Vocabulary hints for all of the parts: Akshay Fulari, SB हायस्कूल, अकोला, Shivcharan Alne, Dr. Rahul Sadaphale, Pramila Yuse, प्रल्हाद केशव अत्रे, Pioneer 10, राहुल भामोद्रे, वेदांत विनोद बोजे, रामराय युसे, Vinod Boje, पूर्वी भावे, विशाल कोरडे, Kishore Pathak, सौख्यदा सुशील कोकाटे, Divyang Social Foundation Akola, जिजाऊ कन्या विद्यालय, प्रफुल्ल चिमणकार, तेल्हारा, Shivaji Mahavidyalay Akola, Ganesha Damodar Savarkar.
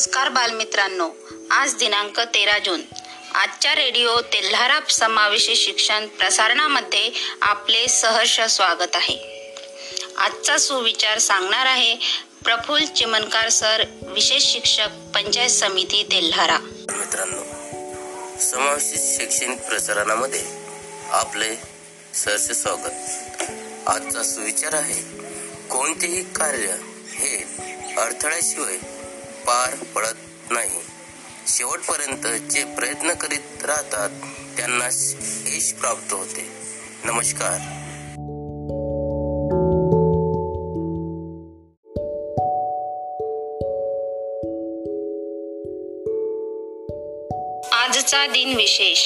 नमस्कार बालमित्रांनो, आज दिनांक 13 जून. आजच्या रेडिओ तेल्हारा समावेशी शिक्षण प्रसारणामध्ये आपले सहर्ष स्वागत आहे. आजचा सुविचार सांगणार आहे प्रफुल्ल चिमणकार सर, विशेष शिक्षक, पंचायत समिती तेल्हारा. मित्रांनो, समावेशी शैक्षणिक प्रसारणामध्ये आपले सहर्ष स्वागत. आजचा सुविचार आहे, कोणतेही कार्य हे अडथळ्याशिवाय पार पडत नाही. शेवटपर्यंत जे प्रयत्न करीत राहतात त्यांना यश प्राप्त होते. नमस्कार. आजचा दिन विशेष.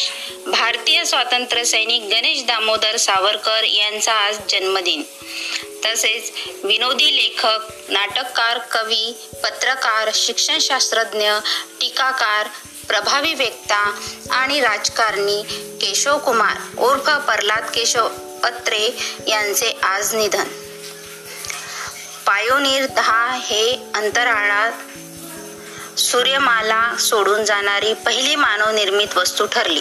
भारतीय स्वातंत्र्य सैनिक गणेश दामोदर सावरकर यांचा आज जन्मदिन. तसेच विनोदी लेखक, नाटककार, कवी, पत्रकार, शिक्षणशास्त्रज्ञ, टीकाकार, प्रभावी वक्ता आणि राजकारणी केशव कुमार उर्फ प्रल्हाद केशव अत्रे यांचे आज निधन. पायोनीर 10 हे अंतराळात सूर्यमाला सोडून जाणारी पहिली मानवनिर्मित वस्तू ठरली.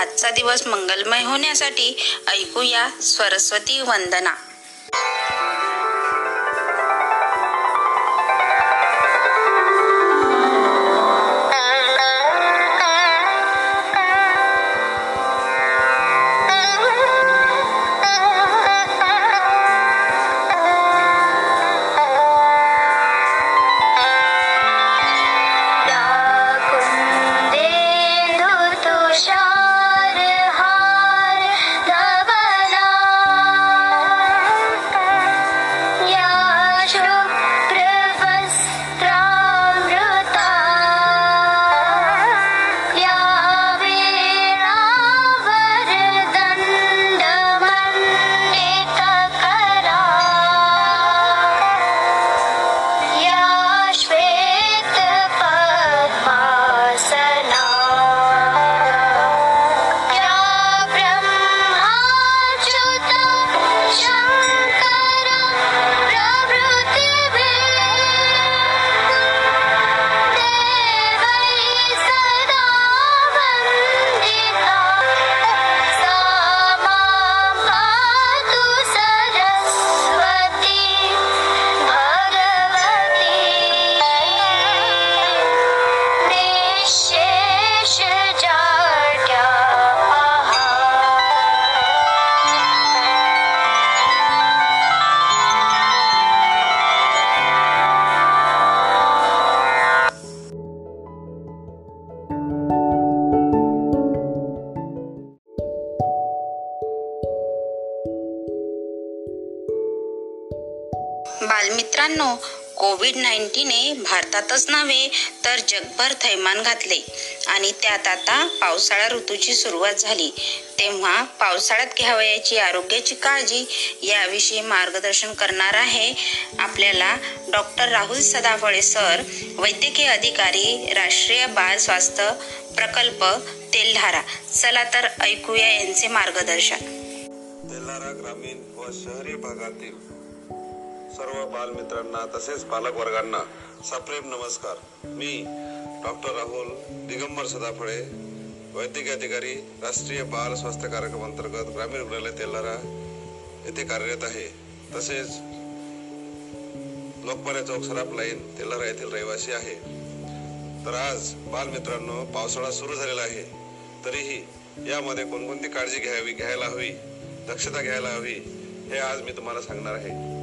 आजचा दिवस मंगलमय होण्यासाठी ऐकूया सरस्वती वंदना. बालमित्रांनो, कोविड-19ने भारतातच नव्हे तर जगभर थैमान घातले आणि त्यात आता पावसाळा ऋतूची सुरुवात झाली. तेव्हा पावसाळ्यात घ्यावयाची आरोग्याची काळजी याविषयी मार्गदर्शन करणार आहे आपल्याला डॉक्टर राहुल सदाफळे सर, वैद्यकीय अधिकारी, राष्ट्रीय बाल स्वास्थ्य प्रकल्प तेल्हारा. चला तर ऐकूया यांचे मार्गदर्शन. तेल्हारा ग्रामीण व शहरी भागातील सर्व बालमित्रांना तसेच पालकवर्गांना सप्रेम नमस्कार. मी डॉक्टर राहुल दिगंबर सदाफळे, वैद्यकीय अधिकारी, राष्ट्रीय बाल स्वास्थ्य कार्यक्रम अंतर्गत ग्रामीण रुग्णालय तेल्हारा येथे कार्यरत आहे. तसेच लोकमान्य चौक सराफ लाईन तेल्हारा येथील रहिवासी आहे. तर आज बालमित्रांनो, पावसाळा सुरू झालेला आहे. तरीही यामध्ये कोणकोणती काळजी घ्यायला हवी, दक्षता घ्यायला हवी, हे आज मी तुम्हाला सांगणार आहे.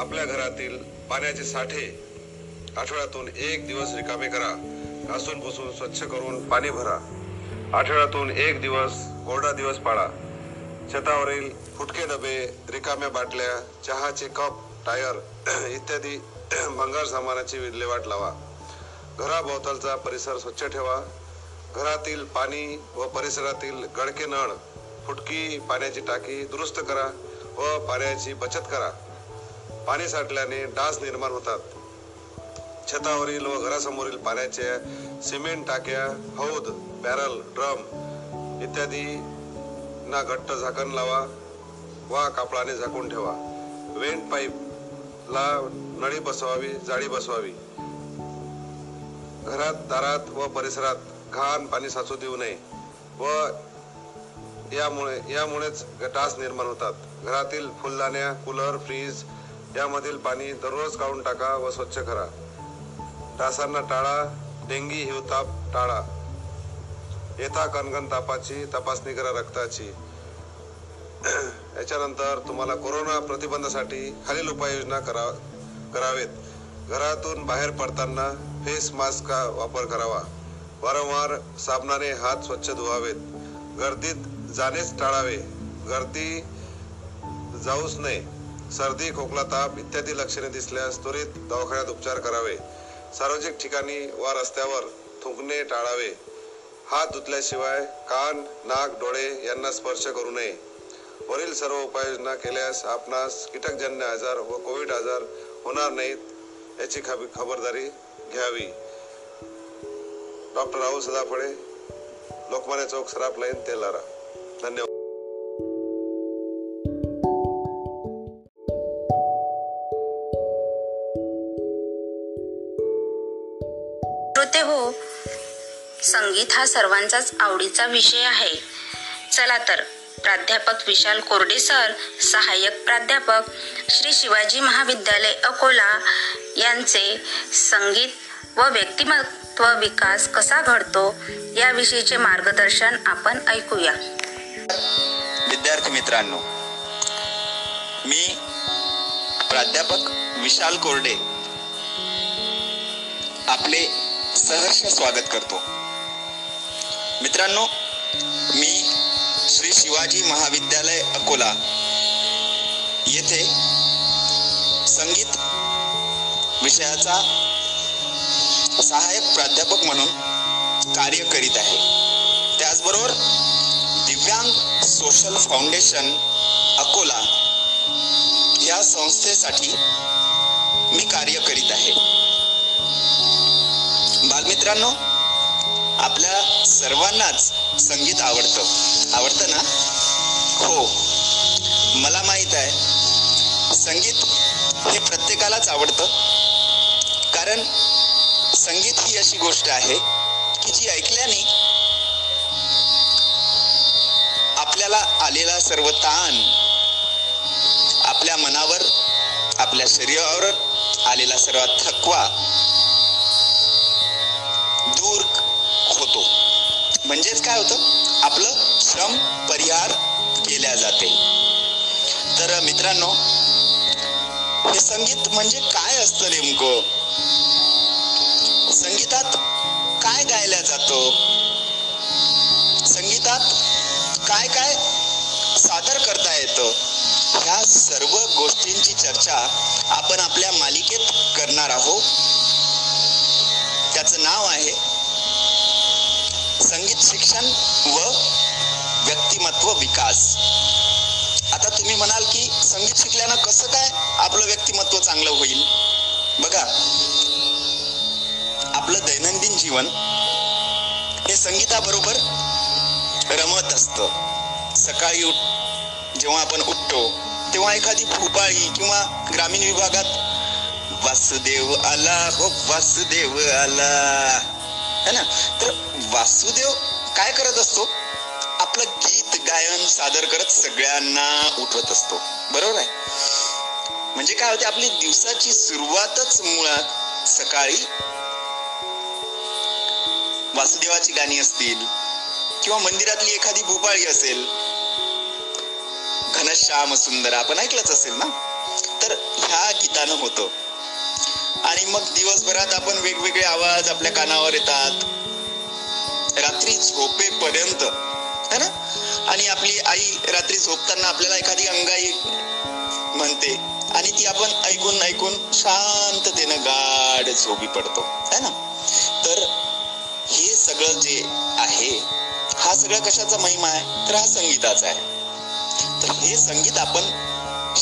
आपल्या घरातील पाण्याचे साठे आठवड्यातून 1 दिवस रिकामे करा. घासून पुसून स्वच्छ करून पाणी भरा. आठवड्यातून 1 दिवस कोरडा दिवस पाळा. छतावरील फुटके डबे, रिकाम्या बाटल्या, चहाचे कप, टायर इत्यादी भंगार सामानाची विल्हेवाट लावा. घराभोवतालचा परिसर स्वच्छ ठेवा. घरातील पाणी व परिसरातील गडके नळ, फुटकी, पाण्याची टाकी दुरुस्त करा व पाण्याची बचत करा. पाणी साठल्याने डास निर्माण होतात. छतावरील व घरासमोरील पाण्याच्या सिमेंट टाक्या, हौद, बॅरल, ड्रम इत्यादी ना घट्ट झाकण लावा वा कापडाने झाकून ठेवा. वेंट पाईपला नळी बसवावी, जाळी बसवावी. घरात, दारात व परिसरात घाण पाणी साचू देऊ नये व यामुळेच डास निर्माण होतात. घरातील फुलदाण्या, कूलर, फ्रीज यामधील पाणी दररोज काढून टाका व स्वच्छ करा. डासांना टाळा. डेंगी, हिवताप टाळा. येता कणकण तापाची तपासणी करा, रक्ताची. याच्यानंतर तुम्हाला कोरोना प्रतिबंधासाठी खालील उपाययोजना करावेत. घरातून बाहेर पडताना फेस मास्क का वापर करावा. वारंवार साबणाने हात स्वच्छ धुवावेत. गर्दीत जाणेच टाळावे. गर्दी जाऊच नये. सर्दी, खोकला, ताप इत्यादी लक्षणे दिसल्यास त्वरित दवाखान्यात उपचार करावे. सार्वजनिक ठिकाणी वा रस्त्यावर थुंकणे टाळावे. हात धुतल्याशिवाय कान, नाक, डोळे यांना स्पर्श करू नये. वरील सर्व उपाययोजना केल्यास आपणास कीटकजन्य आजार व कोविड आजार होणार नाहीत याची खबरदारी घ्यावी. Doctor Rahul Sadaphale, Lokmanya Chowk, Saraf line, तेल्हारा. धन्यवाद. संगीत हा सर्वांचाच आवडीचा विषय आहे. चला तर प्राध्यापक विशाल कोरडे सर, सहाय्यक प्राध्यापक श्री शिवाजी महाविद्यालय अकोला यांचे संगीत व व्यक्तिमत्व विकास कसा घडतो याविषयीचे मार्गदर्शन आपण ऐकूया. विद्यार्थी मित्रांनो, मी प्राध्यापक विशाल कोरडे आपले सहर्ष स्वागत करतो. मित्रांनो, मी श्री शिवाजी महाविद्यालय अकोला येथे संगीत विषयाचा सहाय्यक प्राध्यापक म्हणून कार्य करीत आहे. त्याचबरोबर दिव्यांग सोशल फाउंडेशन अकोला या संस्थेसाठी मी कार्य करीत आहे. बालमित्रांनो, आपल्या सर्वांनाच संगीत आवडतं ना? हो, मला माहित आहे संगीत हे प्रत्येकालाच आवडतं. कारण संगीत ही अशी गोष्ट आहे की जी ऐकल्याने आपल्याला आलेला सर्व ताण, आपल्या मनावर, आपल्या शरीरावर आलेला सर्व थकवा म्हणजेच काय होतं, आपलं श्रम परिहार केल्या जाते. तर मित्रांनो, हे संगीत म्हणजे काय असतं नेमकं? संगीतात काय गायला जातं? संगीतात काय काय सादर करता येतं? ह्या सर्व गोष्टींची चर्चा आपण आपल्या मालिकेत करणार आहोत. त्याचं नाव आहे संगीत शिक्षण व व्यक्तिमत्व विकास. आता तुम्ही म्हणाल की संगीत शिकल्यानं कसं काय आपलं व्यक्तिमत्व चांगलं होईल? बघा, आपलं दैनंदिन जीवन हे संगीताबरोबर रमत असतं. सकाळी जेव्हा आपण उठतो तेव्हा एखादी भूपाळी किंवा ग्रामीण विभागात वासुदेव आला, हो वासुदेव आला, है ना? तर वासुदेव काय करत असतो? आपलं गीत गायन सादर करत सगळ्यांना उठवत असतो, बरोबर आहे? म्हणजे काय होते, आपली दिवसाची सुरुवातच मुळात सकाळी वासुदेवाची गाणी असतील किंवा मंदिरातली एखादी भूपाळी असेल, घनश्याम सुंदर आपण ऐकलंच असेल ना? तर ह्या गीतानं होतं. आणि मग दिवसभरात आपण वेगवेगळे आवाज आपल्या कानावर येतात रात्री झोपेपर्यंत, है ना? आणि आपली आई रात्री झोपताना आपल्याला एखादी अंगाई म्हणते आणि ती आपण ऐकून ऐकून शांततेनं गाढ झोपी पडतो, है ना? तर हे सगळं जे आहे, हा सगळा कशाचा महिमा आहे? तर हा संगीताचा आहे. तर हे संगीत आपण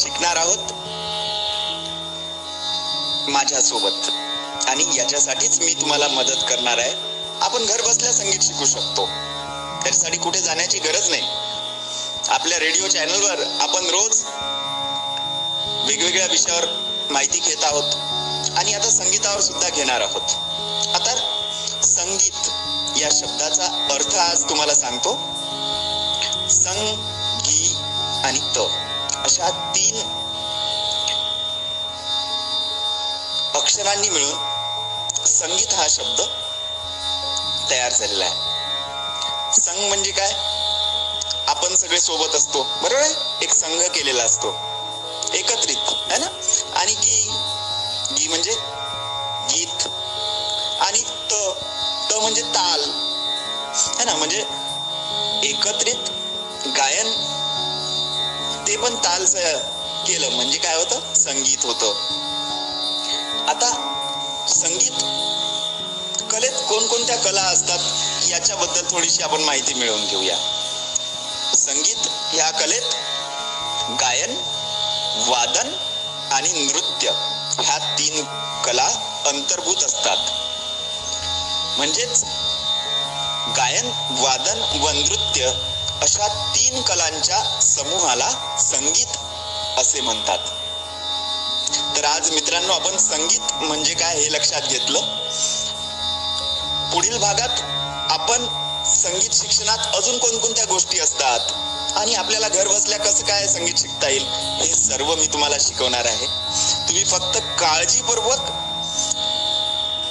शिकणार आहोत माझ्यासोबत, आणि याच्यासाठीच मी तुम्हाला मदत करणार आहे. आपण घर बसल्या संगीत शिकू शकतो. त्यासाठी कुठे जाण्याची गरज नाही. आपल्या रेडिओ चॅनलवर आपण रोज वेगवेगळ्या विषयावर माहिती घेत आहोत आणि आता संगीतावर सुद्धा घेणार आहोत. आता संगीत या शब्दाचा अर्थ आज तुम्हाला सांगतो. संग, गी आणि त अशा तीन अक्षरांनी मिळून संगीत हा शब्द तयार झालेला आहे. संग म्हणजे काय? आपण सगळे सोबत असतो, बरोबर आहे, एक संघ केलेला असतो एकत्रित, है ना. आणि गी, गी म्हणजे गीत आणि त, त म्हणजे ताल, है ना. म्हणजे एकत्रित गायन, ते पण तालच केलं म्हणजे काय होतं? संगीत होतं. आता संगीत कलेत कोणकोणत्या कला असतात याच्याबद्दल थोडीशी आपण माहिती मिळवून घेऊया. संगीत ह्या कलेत गायन, वादन आणि नृत्य ह्या तीन कला अंतर्भूत असतात. म्हणजेच गायन, वादन व नृत्य अशा तीन कलांच्या समूहाला संगीत असे म्हणतात. तर आज मित्रांनो आपण संगीत म्हणजे काय हे लक्षात घेतलं. पुढील भागात आपण संगीत शिक्षणात अजून कोणकोणत्या गोष्टी असतात आणि आपल्याला घर बसल्या कसं काय संगीत शिकता येईल हे सर्व मी तुम्हाला शिकवणार आहे. तुम्ही फक्त काळजीपूर्वक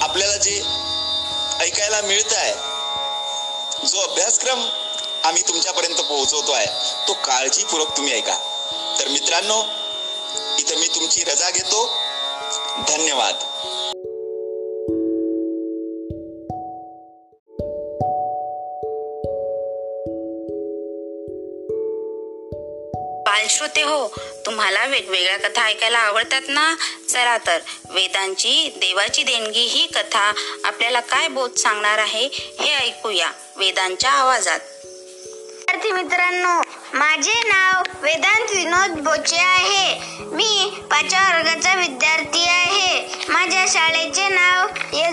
आपल्याला जे ऐकायला मिळत आहे, जो अभ्यासक्रम आम्ही तुमच्यापर्यंत पोहोचवतो आहे तो काळजीपूर्वक तुम्ही ऐका. तर मित्रांनो इथं मी तुमची रजा घेतो. धन्यवाद. बालश्रोते हो, तुम्हाला वेगवेगळ्या कथा ऐकायला आवडतात ना? चला तर वेदांची, देवाची देणगी ही कथा आपल्याला काय बोध सांगणार आहे हे ऐकूया वेदांच्या आवाजात. विद्यार्थी मित्रांनो, माझे नाव वेदांत विनोद बोजे आहे. मी 5व्या वर्गाचा विद्यार्थी आहे. माझ्या शाळेचे नाव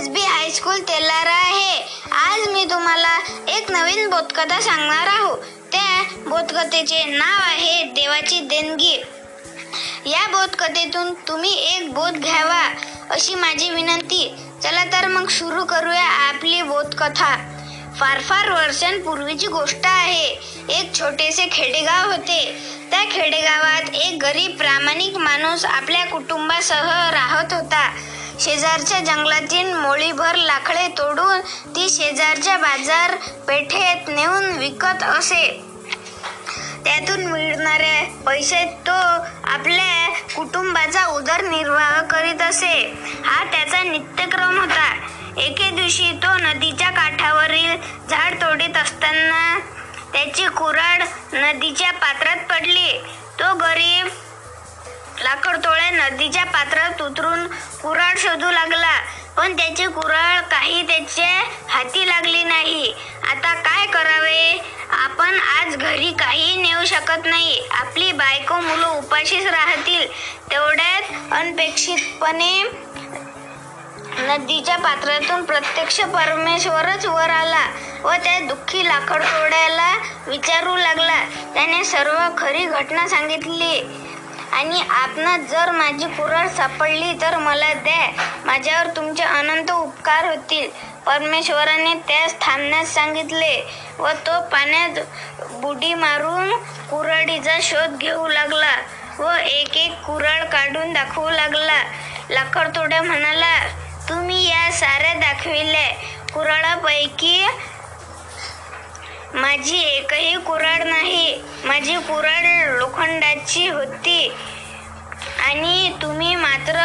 SB हायस्कूल तेल्हारा आहे. आज मी तुम्हाला एक नवीन बोधकथा सांगणार आहोत. त्या बोधकथेचे नाव आहे देवाची देणगी. या बोधकथेतून तुम्ही एक बोध घ्यावा अशी माझी विनंती. चला तर मग सुरू करूया आपली बोधकथा. फार फार वर्षांपूर्वीची गोष्ट आहे. एक छोटेसे खेडेगाव होते. त्या खेडेगावात एक गरीब प्रामाणिक माणूस आपल्या कुटुंबासह राहत होता. शेजारच्या जंगलातील मोळीभर लाकडे तोडून ती शेजारच्या बाजार पेठेत नेऊन विकत असे. त्यातून मिळणाऱ्या पैशात तो आपल्या कुटुंबाचा उदरनिर्वाह करीत असे. हा त्याचा नित्यक्रम होता. एके दिवशी तो नदीच्या काठावरील झाड तोडीत असताना त्याची कुऱ्हाड नदीच्या पात्रात पडली. तो गरीब लाकडतोळ्या नदीच्या पात्रात उतरून कुऱ्हाड शोधू लागला, पण त्याची कुऱ्हाड काही त्याच्या हाती लागली नाही. आता काय करावे? आपण आज घरी काही नेऊ शकत नाही. आपली बायको मुलं उपाशीच राहतील. तेवढ्यात अनपेक्षितपणे नदीच्या पात्रातून प्रत्यक्ष परमेश्वरच वर आला व त्या दुःखी लाकड तोडायला विचारू लागला. त्याने सर्व खरी घटना सांगितली आणि आपण जर माझी कुऱ्हाड सापडली तर मला द्या, माझ्यावर तुमचे अनंत उपकार होतील. परमेश्वराने त्यास थांबण्यास सांगितले व तो पाण्यात बुडी मारून कुऱ्हाडीचा शोध घेऊ लागला व एक एक कुऱ्हाड काढून दाखवू लागला. लाकड तोड्या म्हणाला, तुम्ही या साऱ्या दाखविल्या कुऱ्हाडापैकी माझी एकही कुऱ्हाड नाही. माझी कुऱ्हाड लोखंडाची होती आणि तुम्ही मात्र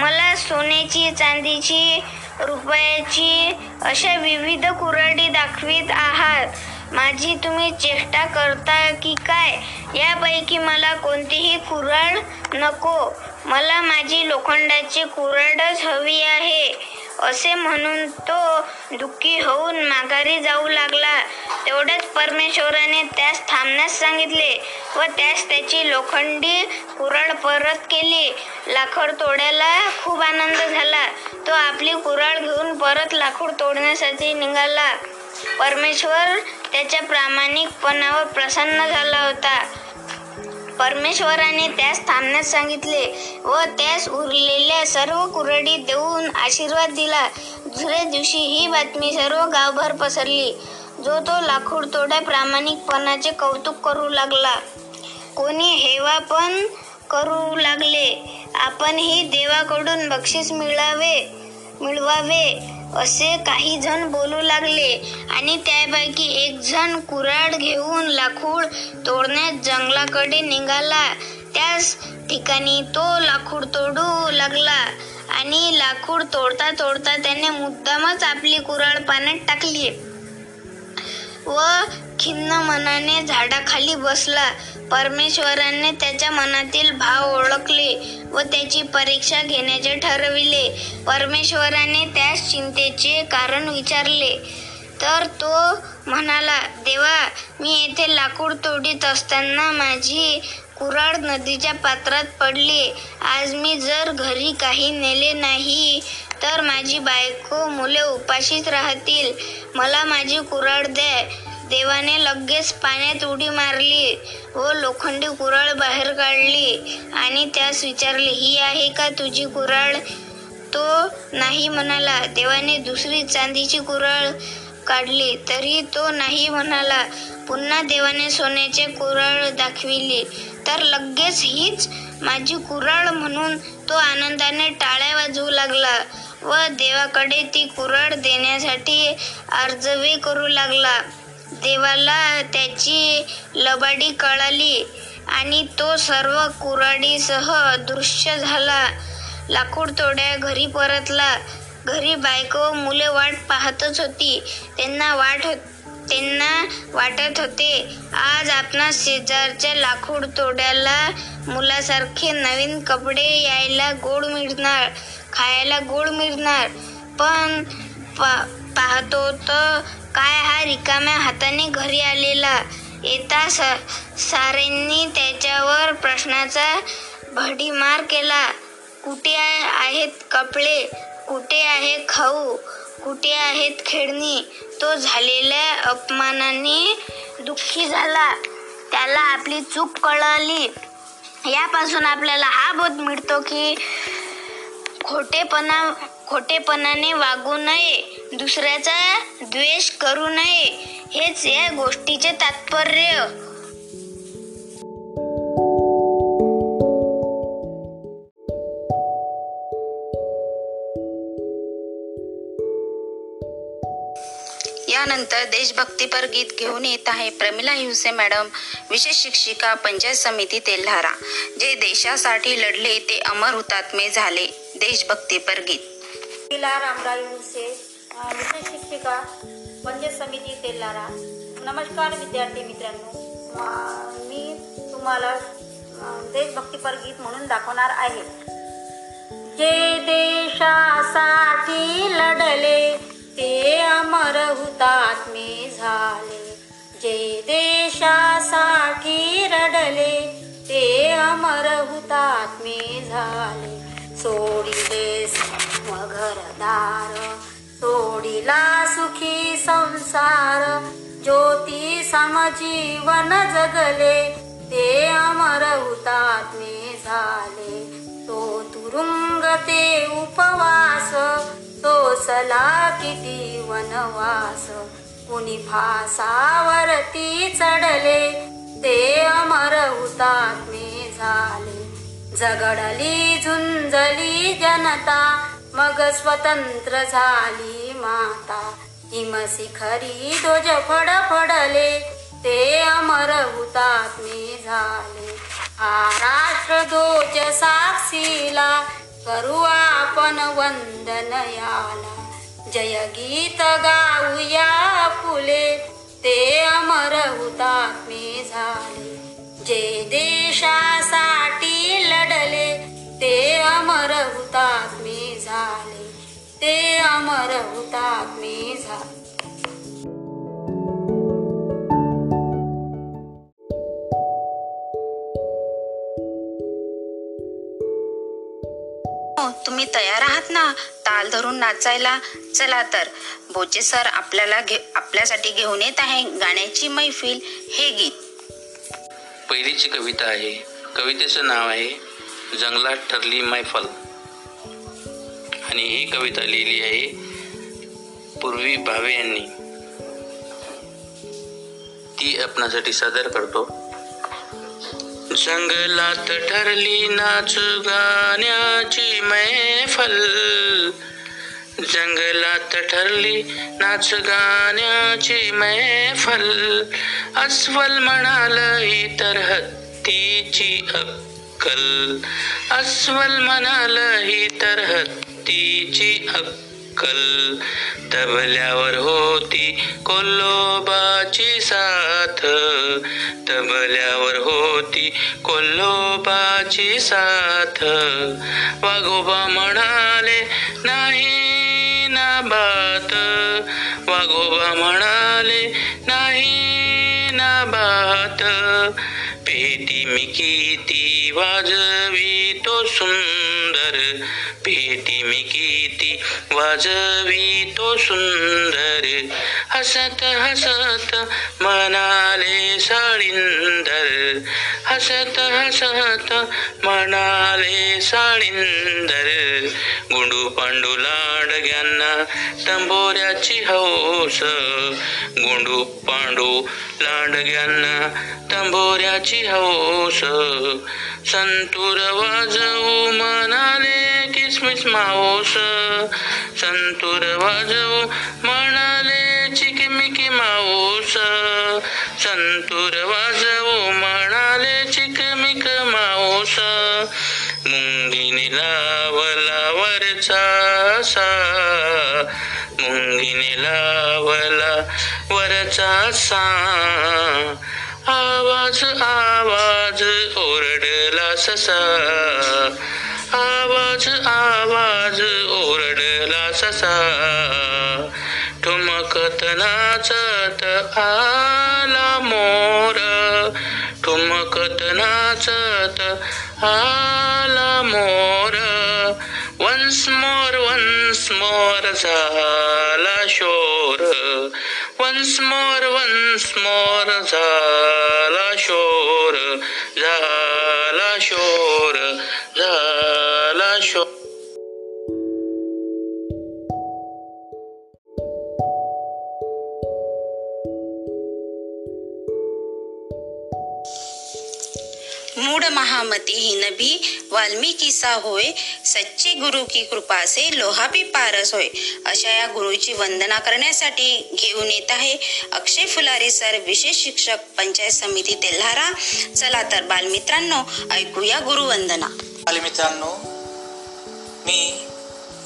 मला सोन्याची, चांदीची, रुपयाची अशा विविध कुऱ्हाडी दाखवित आहात. माझी तुम्ही चेष्टा करता की काय? यापैकी मला कोणतीही कुऱ्हाड नको. मला माझी लोखंडाची कुऱ्हाडच हवी आहे. असे म्हणून तो दुःखी होऊन माघारी जाऊ लागला. तेवढ्याच परमेश्वराने त्यास थांबण्यास सांगितले व त्यास त्याची लोखंडी कुऱ्हाड परत केली. लाकूड तोडायला खूप आनंद झाला. तो आपली कुऱ्हाड घेऊन परत लाकूड तोडण्यासाठी निघाला. परमेश्वर त्याच्या प्रामाणिकपणावर प्रसन्न झाला होता. परमेश्वराने त्यास थांबण्यास सांगितले व त्यास उरलेल्या सर्व कुऱ्हाडी देऊन आशीर्वाद दिला. दुसऱ्या दिवशी ही बातमी सर्व गावभर पसरली. जो तो लाकूड तोड्या प्रामाणिकपणाचे कौतुक करू लागला. कोणी हेवा पण करू लागले. आपणही देवाकडून बक्षीस मिळवावे असे काही जण बोलू लागले. आणि त्यापैकी एक जण कुऱ्हाड घेऊन लाकूड तोडण्यास जंगलाकडे निघाला. त्याच ठिकाणी तो लाकूड तोडू लागला आणि लाकूड तोडता तोडता त्याने मुद्दामच आपली कुऱ्हाड पाण्यात टाकली व खिन्न मनाने झाडाखाली बसला. परमेश्वराने त्याच्या मनातील भाव ओळखले व त्याची परीक्षा घेण्याचे ठरविले. परमेश्वराने त्यास चिंतेचे कारण विचारले तर तो म्हणाला, देवा, मी येथे लाकूड तोडीत असताना माझी कुऱ्हाड नदीच्या पात्रात पडली. आज मी जर घरी काही नेले नाही तर माझी बायको मुले उपाशीच राहतील. मला माझी कुऱ्हाड द्या. देवाने लगेच पाण्यात उडी मारली व लोखंडी कुऱ्हाड बाहेर काढली आणि त्यास विचारले, ही आहे का तुझी कुऱ्हाड? तो नाही म्हणाला. देवाने दुसरी चांदीची कुऱ्हाड काढली तरी तो नाही म्हणाला. पुन्हा देवाने सोन्याचे कुऱ्हाड दाखविली तर लगेच हीच माझी कुऱ्हाड म्हणून तो आनंदाने टाळ्या वाजवू लागला व देवाकडे ती कुऱ्हाड देण्यासाठी अर्जवी करू लागला. देवाला त्याची लबाडी कळाली आणि तो सर्व कुऱ्हाडीसह अदृश्य झाला. लाकूड तोड्या घरी परतला. घरी बायको मुले वाट पाहतच होती. त्यांना वाटत होते, आज आपणा शेजारच्या लाकूड तोड्याला मुलासारखे नवीन कपडे यायला गोड मिळणार, खायला गोड मिळणार. पण पाहतो तर काय हा रिकाम्या हाताने घरी आलेला. येता साऱ्यांनी त्याच्यावर प्रश्नाचा भडीमार केला. कुठे आहेत कपडे? कुठे आहे खाऊ? कुठे आहेत खेळणी? तो झालेल्या अपमानाने दुःखी झाला. त्याला आपली चूक कळाली. यापासून आपल्याला हा बोध मिळतो की खोटेपणाने वागू नये, दुसऱ्याचा द्वेष करू नये. हेच या गोष्टीचे तात्पर्य. यानंतर देशभक्तीपर गीत घेऊन येत आहे प्रमिला युसे मॅडम, विशेष शिक्षिका, पंचायत समिती तेल्हारा. जे देशासाठी लढले ते अमर हुतात्मे झाले. देशभक्तीपर गीत. रामराय युसे, विशेष शिक्षिका, पंचायत समिती तेल्हारा. नमस्कार विद्यार्थी मित्रांनो, मी तुम्हाला देशभक्तीपर गीत म्हणून दाखवणार आहे. जे देशासाठी लढले ते अमर हुतात्मे झाले. जे देशासाठी रडले ते अमर हुतात्मे झाले. सोडिले घरदार, सोडिला सुखी संसार, ज्योती समजीवन जगले ते अमर हुतात्मे झाले. तो तुरुंग ते उपवास, तो सला किती वनवास, कुणी फासावरती चढले ते अमर हुतात्मे झाले. झगडली झुंजली जनता, मग स्वतंत्र झाली माता, हिमशिखरी ध्वज फडफडले ते अमर हुतात्मे झाले. हा राष्ट्रध्वज साक्षीला, करू आपण वंदन याला, जय गीत गाऊया फुले ते अमर हुतात्मे झाले. जे देशासाठी लढले ते अमर हुतात्मे झाले. ते अमर हुतात्मे झाले. तुम्ही तुम्ही तयार आहात ना ताल धरून नाचायला? चला तर, बोचे सर आपल्याला आपल्यासाठी घेऊन येत आहे गाण्याची मैफिल. हे गीत पहिलीची कविता आहे. कवितेचं नाव आहे जंगलात ठरली मैफल आणि ही कविता लिहिली आहे पूर्वी भावे यांनी. ती आपणासाठी सादर करतो. जंगलात ठरली नाच गाण्याची मैफल, जंगलात ठरली नाच गाण्याची मैफल. अस्वल म्हणाल ही तर हत्तीची अक्कल, अस्वल म्हणाल ही तर हत्तीची अक्कल. तबल्यावर होती कोल्होबाची साथ, तबल्यावर होती कोल्होबाची साथ. वाघोबा म्हणाले नाही ना बात, वाघोबा म्हणाले नाही ना बात. पेटी मी किती वाजवी तो सुंदर, पेटी मी किती वाजवी तो सुंदर. हसत हसत म्हणाले साळिंदर, हसत हसत म्हणाले साळिंदर. गुंडू पांडू लाडग्यांना तंबोऱ्याची हौस, गुंडू पांडू लाडग्यांना तंबोऱ्याची हौस. संतूर वाजवू म्हणाले किसमिस माऊस, संतूर वाजवू म्हणाले चिकमिकी माऊस, संतूर वाजवू म्हणाले चिकमिक माऊस. मुंगीने लावला वरचा असा, मुंगीने लावला वरचा असा. आवाज आवाज ओरडला ससा, आवाज आवाज ओरडला ससा. ठुमकत नाचत आला मोर, ठुमकत नाचत आला मोर. वन्स मोर झाला शोर, वन्स मोर झाला शोर, झाला शोर, झाला शोर. मूड महामती ही नभी वाल्मीकी सा होय, सच्चे गुरु की कृपा से लोहा भी पारस होय. अशा या गुरुची वंदना करण्यासाठी घेऊन येत आहे अक्षय फुलारी सर, विशेष शिक्षक, पंचायत समिती तेल्हारा. चला तर बालमित्रांनो ऐकूया गुरुवंदना. बालमित्रांनो, मी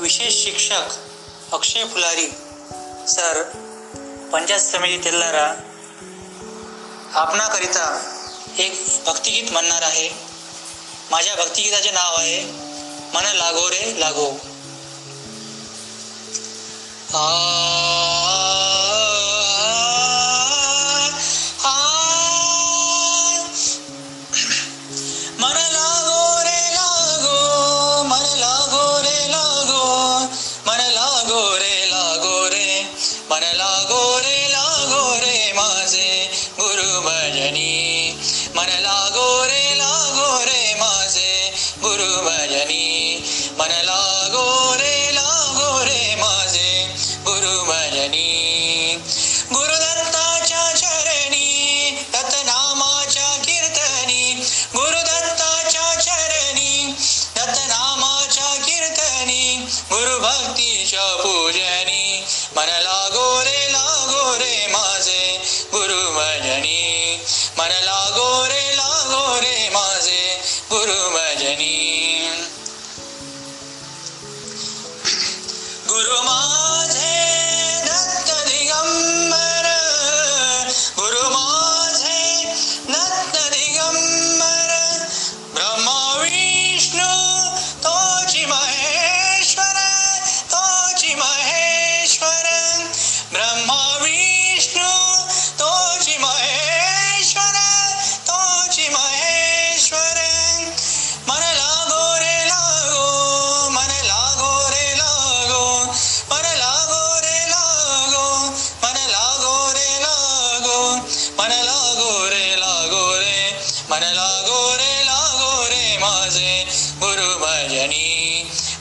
विशेष शिक्षक अक्षय फुलारी सर, पंचायत समिती तेल्हारा आपणाकरिता एक भक्तिगीत म्हणणार आहे. माझ्या भक्तिगीताचे नाव आहे मन लागो रे लागो.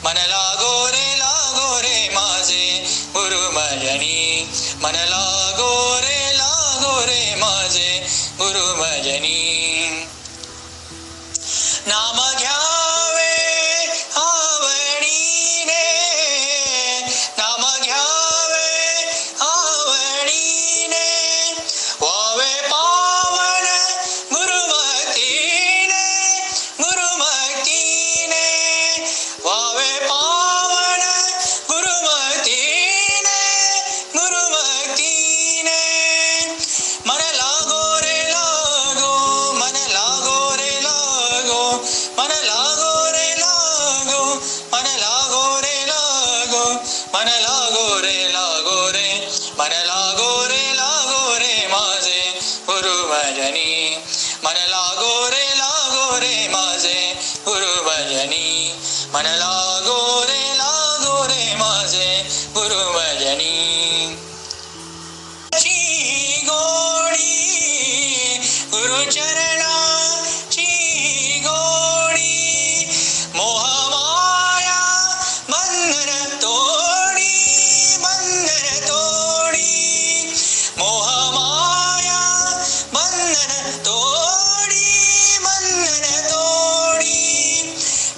मन लागो रे माझे गुरु भजनी, मन लागो रे माझे गुरु भजनी. नाम घ्यावे आवडीने, नाम घ्यावे आवडीने, व्हावे पावन गुरुमतीने, गुरुमतीने व्हावे पावन गुरुमतीने, गुरुमतीने. मन लागो रे लागो, मन लागो रे लागो, मन लागो रे लागो, मन लागो रे लागो, मन लागो रे लागो रे, मन लागो रे माझे गुरु भजनी, मन लागो रे माझे गुरु भजनी, मन लागो रे माझे गुरु भजनी. गोडी गुरुचरणाची गोडी, मोहमाया बंधन तोडी, बंधन तोडी, मोहमाया बंधन तोडी, बंधन तोडी.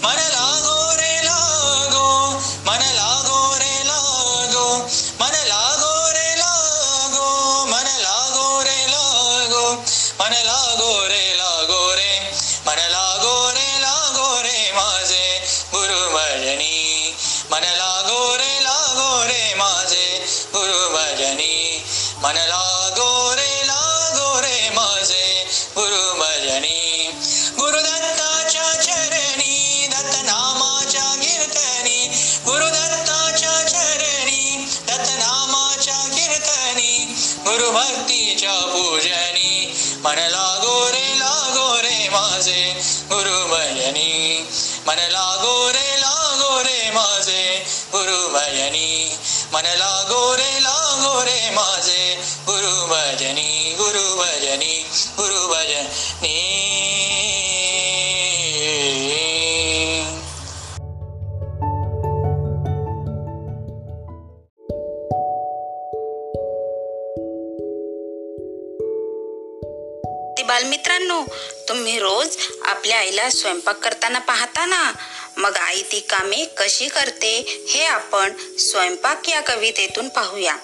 मन लागो रे लागो, मन लागो रे लागो, मन लागो रे लागो, मन लागो रे लागो रे, मन लागो रे माझे गुरु भजनी, मन लागो रे माझे गुरु भजनी, मन लागो रे माझे गुरु भजनी. गुरुदत्ताच्या चरणी दत्तनामाच्या कीर्तनी, गुरुदत्ताच्या चरणी दत्तनामाच्या कीर्तनी, गुरुभक्तीच्या पूजनी, मन लागो रे माझे गुरु भजनी, मन लागो रे माझे गुरु भजनी, मन लागो रे माझे गुरु भजनी, गुरु भजनी, गुरु भजनी. बालमित्रांनो, तुम्ही रोज आपल्या आईला स्वयंपाक करताना पाहता ना, मग आई ती कामे कशी करते हे आपण स्वयंपाक या कवितेतून पाहूया.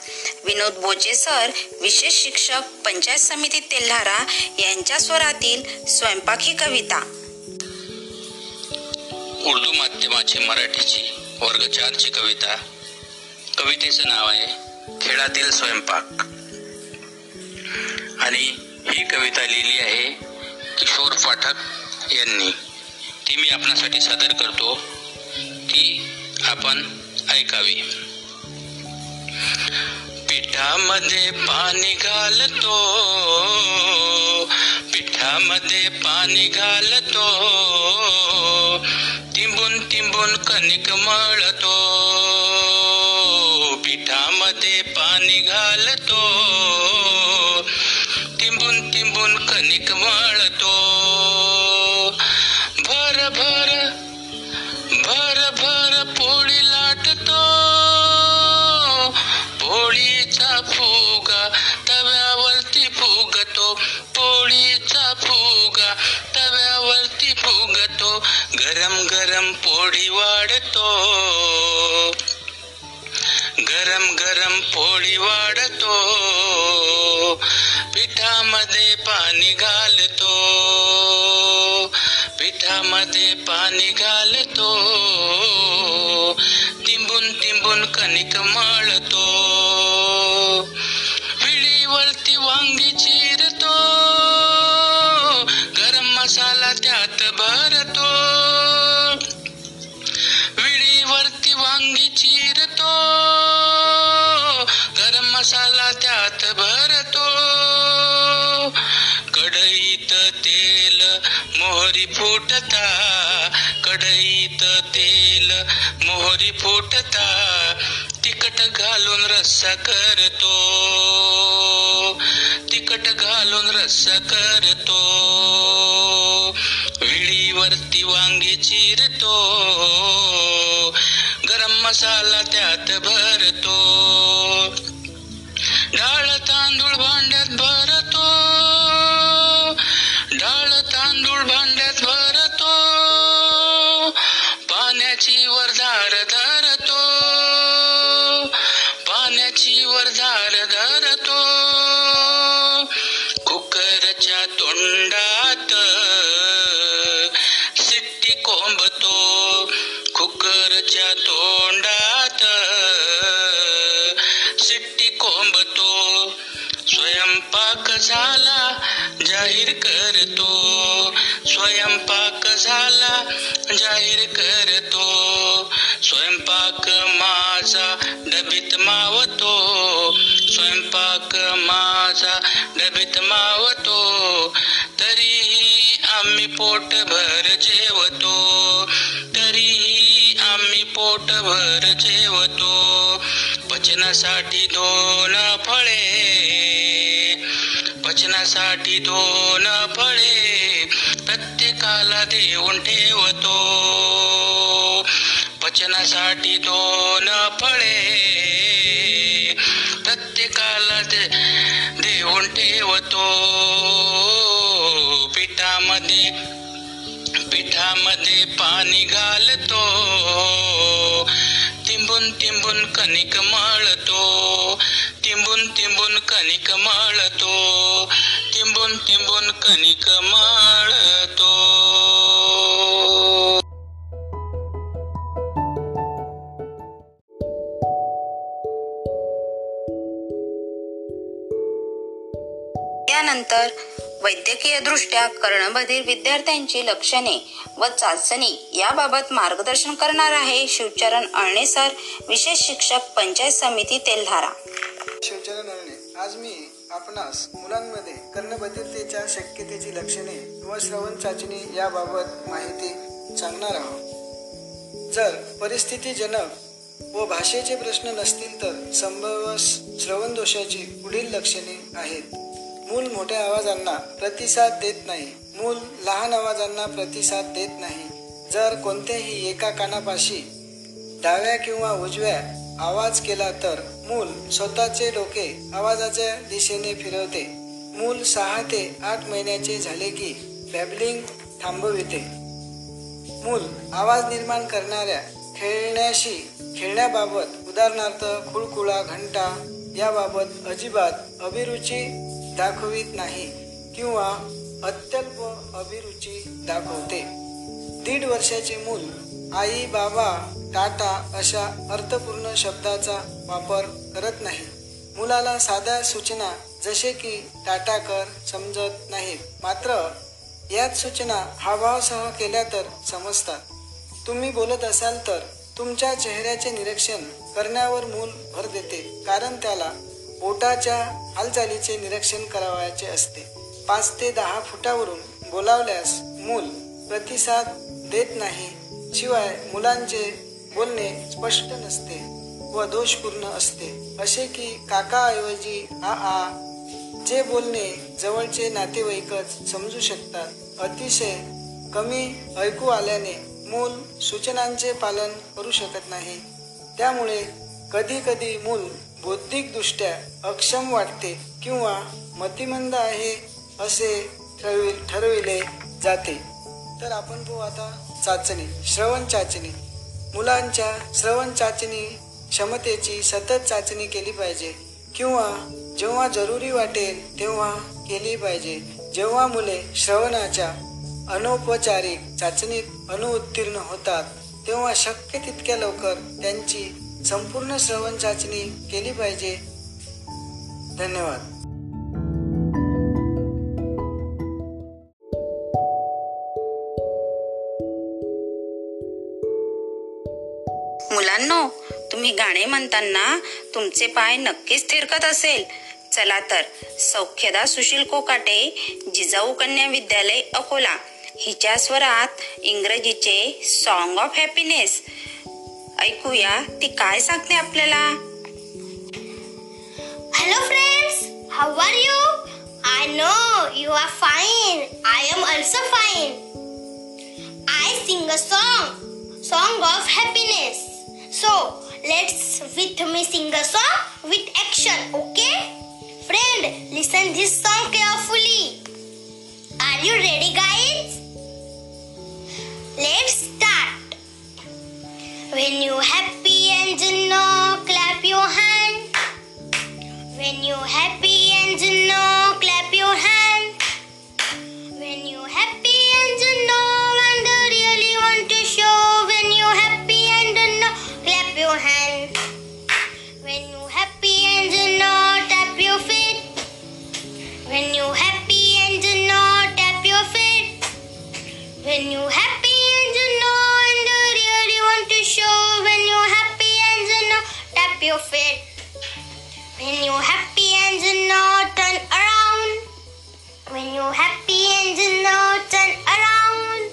विनोद बोजे सर, विशेष शिक्षक, पंचायत समिती तेल्हारा यांच्या स्वरातील स्वयंपाक ही कविता. उर्दू माध्यमाची मराठीची वर्ग 4ची कविता. कवितेचं नाव आहे खेळातील स्वयंपाक आणि ही कविता लिहिली आहे किशोर पाठक यांनी. ती मी आपणासाठी सादर करतो, ती आपण ऐकावी. पिठामध्ये पाणी घालतो, पिठामध्ये पाणी घालतो, तिंबून तिंबून कणिक मळतो, पिठामध्ये पाणी घालतो, तिंबून तिंबून कणिक मळतो. भर भर भर भर पोळी लाटतो, पोळीचा फुगा तव्यावरती फुगतो, पोळीचा फुगा तव्यावरती फुगतो, गरम गरम पोळी वाढतो, गरम गरम पोळी वाढतो. पिठामध्ये पाणी घालतो, पिठामध्ये पाणी घालतो, तिंबून तिंबून कणिक मळतो, विळीवरती वांगी चिरतो, गरम मसाला त्यात भरतो, विळीवरती वांगी चिरतो, गरम मसाला त्यात भरतो. कढईत तेल मोहरी फुटता, कढईत तेल मोहरी फुटता, तिखट घालून रस्सा करतो, तिखट घालून रस्सा करतो, विळीवरती वांगी चिरतो, मसाला त्यात भरतो, डाळ तांदूळ भांड्यात भरतो, डाळ तांदूळ भांड्यात भरतो, पाण्याची वरधार धरतो, पाण्याची वरधार धरतो, कुकरच्या तोंडात शिट्टी कोंबतो, कुकरच्या तोंडात शिट्टी कोंबतो, स्वयंपाक झाला जाहीर करतो, स्वयंपाक झाला जाहीर करतो, स्वयंपाक माझा डबीत मावतो, स्वयंपाक माझा डबीत मावतो, तरीही आम्ही पोटभर जेवतो, तरीही आम्ही पोटभर जेवतो, पचनासाठी दोन फळे, पचनासाठी दोन फळे प्रत्येकाला देऊन ठेवतो, पचनासाठी दोन फळे प्रत्येकाला देऊन ठेवतो, पिठामध्ये पिठामध्ये पाणी घालतो, तिंबून तिंबून कणिक मळतो, तिंबून तिंबून कणिक मळतो, तिंबून तिंबून कणिक मळतो. यानंतर वैद्यकीय दृष्ट्या कर्णबधीर विद्यार्थ्यांची लक्षणे व चाचणी याबाबत मार्गदर्शन करणार आहे शिवचरण अळणे सर, विशेष शिक्षक, पंचायत समिती तेल्हारा. शिवचरण अळणे. आज मी आपणास मुलांमध्ये कर्णबधीरतेच्या शक्यतेची लक्षणे व श्रवण चाचणी याबाबत माहिती सांगणार आहोत. जर परिस्थितीजनक व भाषेचे प्रश्न नसतील तर संभाव्य श्रवण दोषाची पुढील लक्षणे आहेत. मूल मोठ्या आवाजांना प्रतिसाद देत नाही. मूल लहान आवाजांना प्रतिसाद देत नाही. जर कोणत्याही एका कानापाशी डाव्या किंवा उजव्या आवाज केला तर मूल स्वतःचे डोके आवाजाच्या दिशेने फिरवते. मूल 6 ते 8 महिन्याचे झाले की बॅबलिंग थांबविते. मूल आवाज निर्माण करणाऱ्या खेळण्याबाबत उदाहरणार्थ खुळखुळा, घंटा याबाबत अजिबात अभिरुची दाखवित नाही किंवा अत्यल्प अभिरुची दाखवते. 1.5 वर्षाचे मूल आई, बाबा, टाटा अशा अर्थपूर्ण शब्दाचा वापर करत नाही. मुलाला साध्या सूचना जसे की टाटा कर समजत नाहीत, मात्र याच सूचना हावभावासह केल्या तर समजतात. तुम्ही बोलत असाल तर तुमच्या चेहऱ्याचे निरीक्षण करण्यावर मूल भर देते, कारण त्याला ओठाच्या हालचालीचे निरीक्षण करावयाचे असते. 5 ते 10 फुटावरून बोलावल्यास मूल प्रतिसाद देत नाही. शिवाय मुलांचे बोलणे स्पष्ट नसते व दोषपूर्ण असते, असे की काकाऐवजी आ आ, जे बोलणे जवळचे नातेवाईकच समजू शकतात. अतिशय कमी ऐकू आल्याने मूल सूचनांचे पालन करू शकत नाही. त्यामुळे कधीकधी मूल बौद्धिकदृष्ट्या अक्षम वाटते किंवा मतिमंद आहे असे ठरविले जाते. तर आपण पाहू आता चाचणी. श्रवण चाचणी. मुलांच्या श्रवण चाचणी क्षमतेची सतत चाचणी केली पाहिजे किंवा जेव्हा जरुरी वाटेल तेव्हा केली पाहिजे. जेव्हा मुले श्रवणाच्या अनौपचारिक चाचणीत अनुत्तीर्ण होतात तेव्हा शक्य तितक्या लवकर त्यांची संपूर्ण श्रवण चाचणी केली पाहिजे. धन्यवाद. मुलांनो, तुम्ही गाणे म्हणताना तुमचे पाय नक्कीच थिरकत असेल. चला तर सौख्यदा सुशील कोकाटे, जिजाऊ कन्या विद्यालय अकोला हिच्या स्वरात इंग्रजीचे सॉन्ग ऑफ हॅपीनेस ऐकूया. ती काय सांगते आपल्याला. Hello friends, how are you? I know you are fine. I am also fine. I sing a song of happiness. So let's with me sing a song with action, okay? Friend, listen this song carefully. Are you ready, guys? Let's start. When you happy and you know, clap your hand. When you happy and you know, clap your hand. When you happy and you know, and you really want to show. When you happy and you know, clap your hand. When you happy and you know, tap your feet. When you happy and you know, tap your feet. When you happy and you know, and you really want to show. When you happy and you know, tap your feet. When you happy and you know, turn around. When you happy and you know, turn around.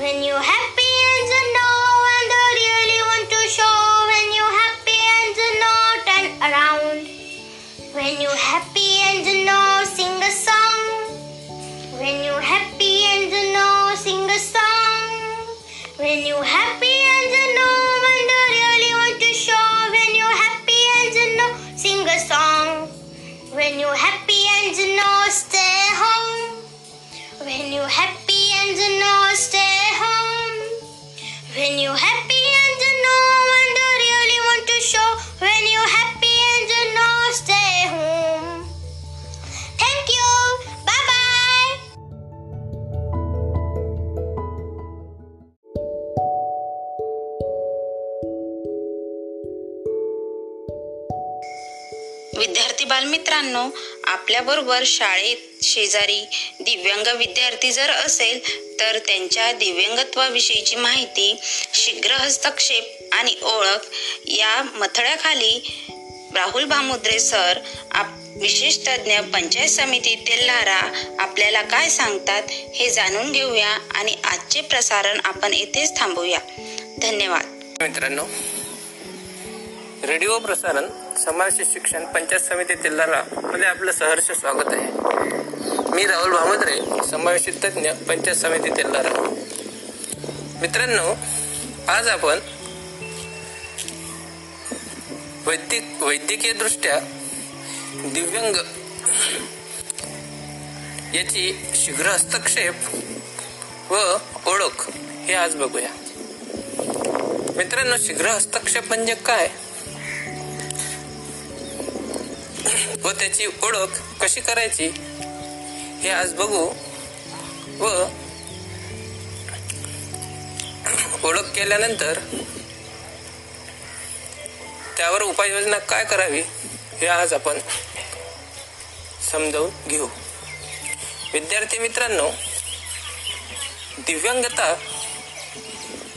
When you happy and you know, and you really want to show. When you happy and you know, turn around. When you happy and you know, sing a song. When you happy and you know, sing a song. When you happy and you know, and you really want to show. When you happy and you know, sing a song. When you happy and you know, stay home. When you happy and you know, stay home. When you happy and you know, and you really want to show. When you happy and you know, stay home. Thank you. Bye bye. विद्यार्थी बालमित्रांनो, आपल्याबरोबर शाळेत शेजारी दिव्यांग विद्यार्थी जर असेल तर त्यांच्या दिव्यांगत्वाविषयीची माहिती, शीघ्र हस्तक्षेप आणि ओळख या मथळ्याखाली राहुल भामोद्रे सर विशेष तज्ञ पंचायत समिती तेल्हारा आपल्याला काय सांगतात हे जाणून घेऊया आणि आजचे प्रसारण आपण इथेच थांबवूया. धन्यवाद मित्रांनो. रेडिओ प्रसारण समावेश शिक्षण पंचायत समिती तेल्हारा मध्ये आपलं सहर्ष स्वागत आहे. मी राहुल भामोद्रे, समावेश तज्ञ पंचायत समिती तेल्हारा. मित्रांनो, आज आपण वैद्यकीय दृष्ट्या दिव्यांग याची शीघ्र हस्तक्षेप व ओळख हे आज बघूया. मित्रांनो, शीघ्र हस्तक्षेप म्हणजे काय व त्याची ओळख कशी करायची हे आज बघू व ओळख केल्यानंतर त्यावर उपाययोजना काय करावी हे आज आपण समजावून घेऊ. विद्यार्थी मित्रांनो, दिव्यांगता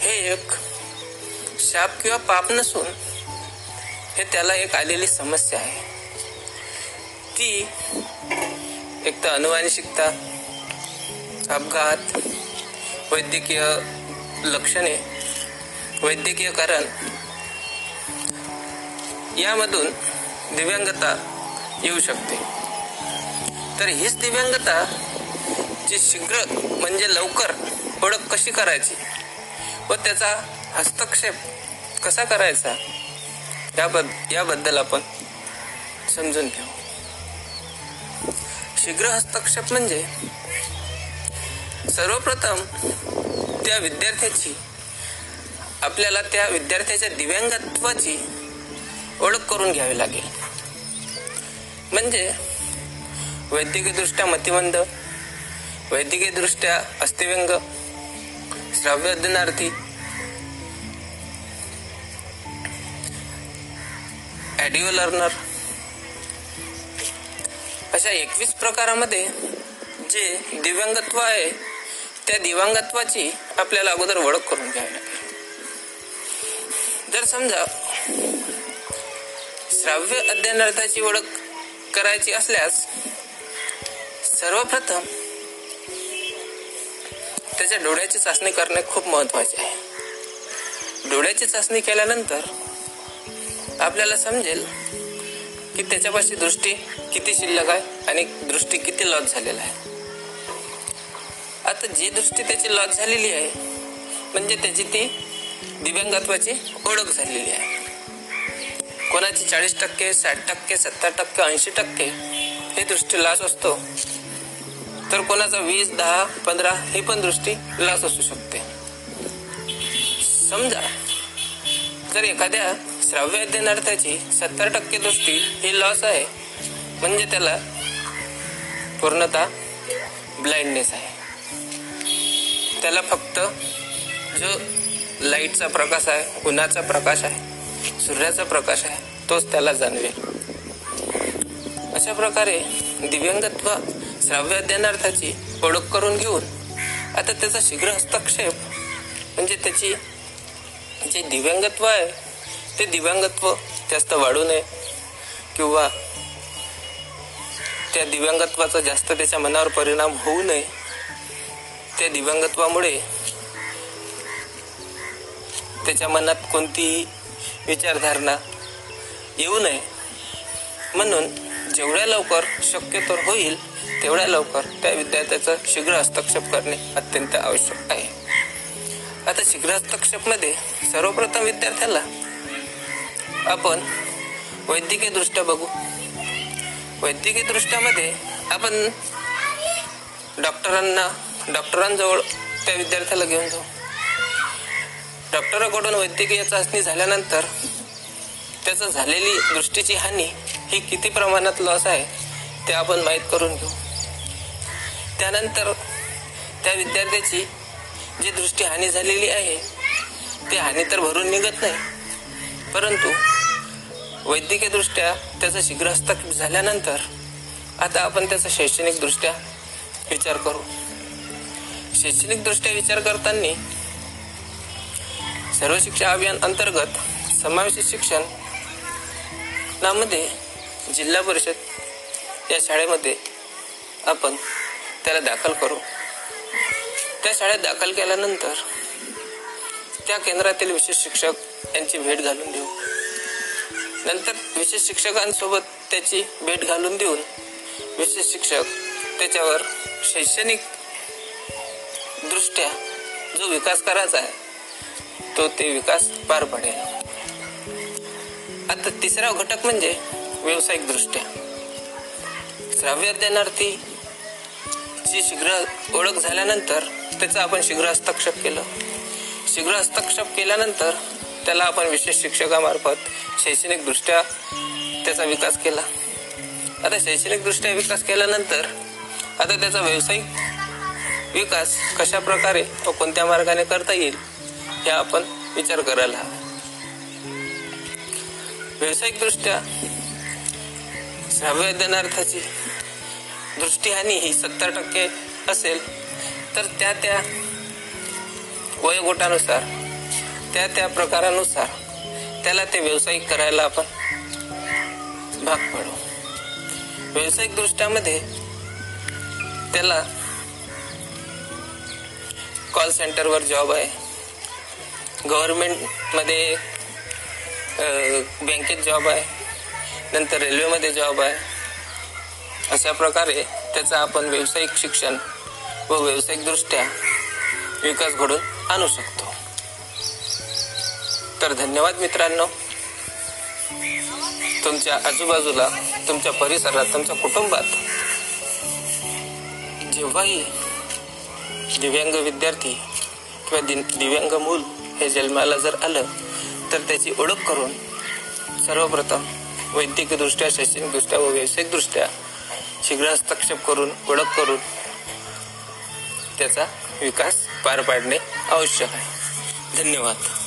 हे एक शाप किंवा पाप नसून हे त्याला एक आलेली समस्या आहे. ती एक तर अनुवांशिकता, अपघात, वैद्यकीय लक्षणे, वैद्यकीय कारण यामधून दिव्यांगता येऊ शकते. तर हीच दिव्यांगता जी शीघ्र म्हणजे लवकर ओळख कशी करायची व त्याचा हस्तक्षेप कसा करायचा याबद्दल आपण समजून घेऊ. शीघ्र हस्तक्षेप म्हणजे सर्वप्रथम त्या विद्यार्थ्याची आपल्याला त्या विद्यार्थ्याच्या दिव्यांगत्वाची ओळख करून घ्यावी लागेल. म्हणजे वैद्यकीयदृष्ट्या मतिमंद, वैद्यकीयदृष्ट्या अस्थिव्यंग, श्राव्यदनार्थी, ऑडिओ लर्नर अशा 21 प्रकारामध्ये जे दिव्यांगत्व आहे त्या दिव्यांगत्वाची आपल्याला अगोदर ओळख करून घ्यावी लागेल. जर समजा श्राव्य अध्ययनार्थाची ओळख करायची असल्यास सर्वप्रथम त्याच्या डोळ्याची चाचणी करणे खूप महत्त्वाचे आहे. डोळ्याची चाचणी केल्यानंतर आपल्याला समजेल की त्याच्यापाशी दृष्टी किती शिल्लक आहे आणि दृष्टी किती लॉस झालेला आहे. आता जी दृष्टी त्याची लॉस झालेली आहे म्हणजे त्याची ती दिव्यांगत्वाची ओळख झालेली आहे. कोणाची 40%, 60%, 70%, 80% ही दृष्टीलाच असतो, तर कोणाचा 20, 10, 15 ही पण दृष्टीलाच असू शकते. समजा जर एखाद्या श्राव्य अध्ययनार्थ्याची 70% दृष्टी ही लॉस आहे, म्हणजे त्याला पूर्णतः ब्लाइंडनेस आहे. त्याला फक्त जो लाईटचा प्रकाश आहे, उन्हाचा प्रकाश आहे, सूर्याचा प्रकाश आहे, तोच त्याला जाणवेल. अशा प्रकारे दिव्यांगत्व श्राव्य अध्ययनार्थाची ओळख करून घेऊन आता त्याचा शीघ्र हस्तक्षेप म्हणजे त्याची जे दिव्यांगत्व आहे ते दिव्यांगत्व जास्त वाढू नये किंवा त्या दिव्यांगत्वाचा जास्त त्याच्या मनावर परिणाम होऊ नये. त्या दिव्यांगत्वामुळे त्याच्या मनात कोणतीही विचारधारणा येऊ नये, म्हणून जेवढ्या लवकर शक्य तर होईल तेवढ्या लवकर त्या विद्यार्थ्याचा शीघ्र हस्तक्षेप करणे अत्यंत आवश्यक आहे. आता शीघ्र हस्तक्षेपमध्ये सर्वप्रथम विद्यार्थ्याला आपण वैद्यकीयदृष्ट्या बघू. वैद्यकीयदृष्ट्यामध्ये आपण डॉक्टरांजवळ त्या विद्यार्थ्याला घेऊन जाऊ. डॉक्टराकडून वैद्यकीय चाचणी झाल्यानंतर त्याचं झालेली दृष्टीची हानी ही किती प्रमाणात लॉस आहे ते आपण माहीत करून घेऊ. त्यानंतर त्या विद्यार्थ्याची जी दृष्टीहानी झालेली आहे ती हानी तर भरून निघत नाही, परंतु वैद्यकीयदृष्ट्या त्याचा शीघ्र हस्तक्षेप झाल्यानंतर आता आपण त्याचा शैक्षणिकदृष्ट्या विचार करू. शैक्षणिकदृष्ट्या विचार करताना सर्व शिक्षा अभियान अंतर्गत समावेशित शिक्षण नामध्ये जिल्हा परिषद या शाळेमध्ये आपण त्याला दाखल करू. त्या शाळेत दाखल केल्यानंतर त्या केंद्रातील विशेष शिक्षक यांची भेट घालून देऊ. नंतर विशेष शिक्षकांसोबत त्याची भेट घालून देऊन विशेष शिक्षक त्याच्यावर शैक्षणिकदृष्ट्या जो विकास करायचा आहे तो ते विकास पार पडेल. आता तिसरा घटक म्हणजे व्यावसायिकदृष्ट्या. श्राव्य अध्ययनार्थी जी शीघ्र ओळख झाल्यानंतर त्याचा आपण शीघ्र हस्तक्षेप केलं. शीघ्र हस्तक्षेप केल्यानंतर त्याला आपण विशेष शिक्षकामार्फत शैक्षणिकदृष्ट्या त्याचा विकास केला. आता शैक्षणिकदृष्ट्या विकास केल्यानंतर आता त्याचा व्यावसायिक विकास कशा प्रकारे व कोणत्या मार्गाने करता येईल हे आपण विचार करायला हवा. व्यावसायिकदृष्ट्या श्राव्य अध्ययनार्थाची दृष्टीहानी ही 70% असेल तर त्या वयोगटानुसार त्या प्रकारानुसार त्याला ते व्यावसायिक करायला आपण भाग पाडू. व्यावसायिकदृष्ट्यामध्ये त्याला कॉल सेंटरवर जॉब आहे, गव्हर्मेंटमध्ये बँकेत जॉब आहे, नंतर रेल्वेमध्ये जॉब आहे. अशा प्रकारे त्याचा आपण व्यावसायिक शिक्षण व व्यावसायिकदृष्ट्या विकास घडून आणू शकतो. तर धन्यवाद मित्रांनो. तुमच्या आजूबाजूला, तुमच्या परिसरात, तुमच्या कुटुंबात जेव्हाही दिव्यांग विद्यार्थी किंवा दिव्यांग मूल हे जन्माला जर आलं तर त्याची ओळख करून सर्वप्रथम वैद्यकीयदृष्ट्या, शैक्षणिकदृष्ट्या व व्यावसायिकदृष्ट्या शीघ्र हस्तक्षेप करून, ओळख करून त्याचा विकास पार पाडणे आवश्यक आहे. धन्यवाद.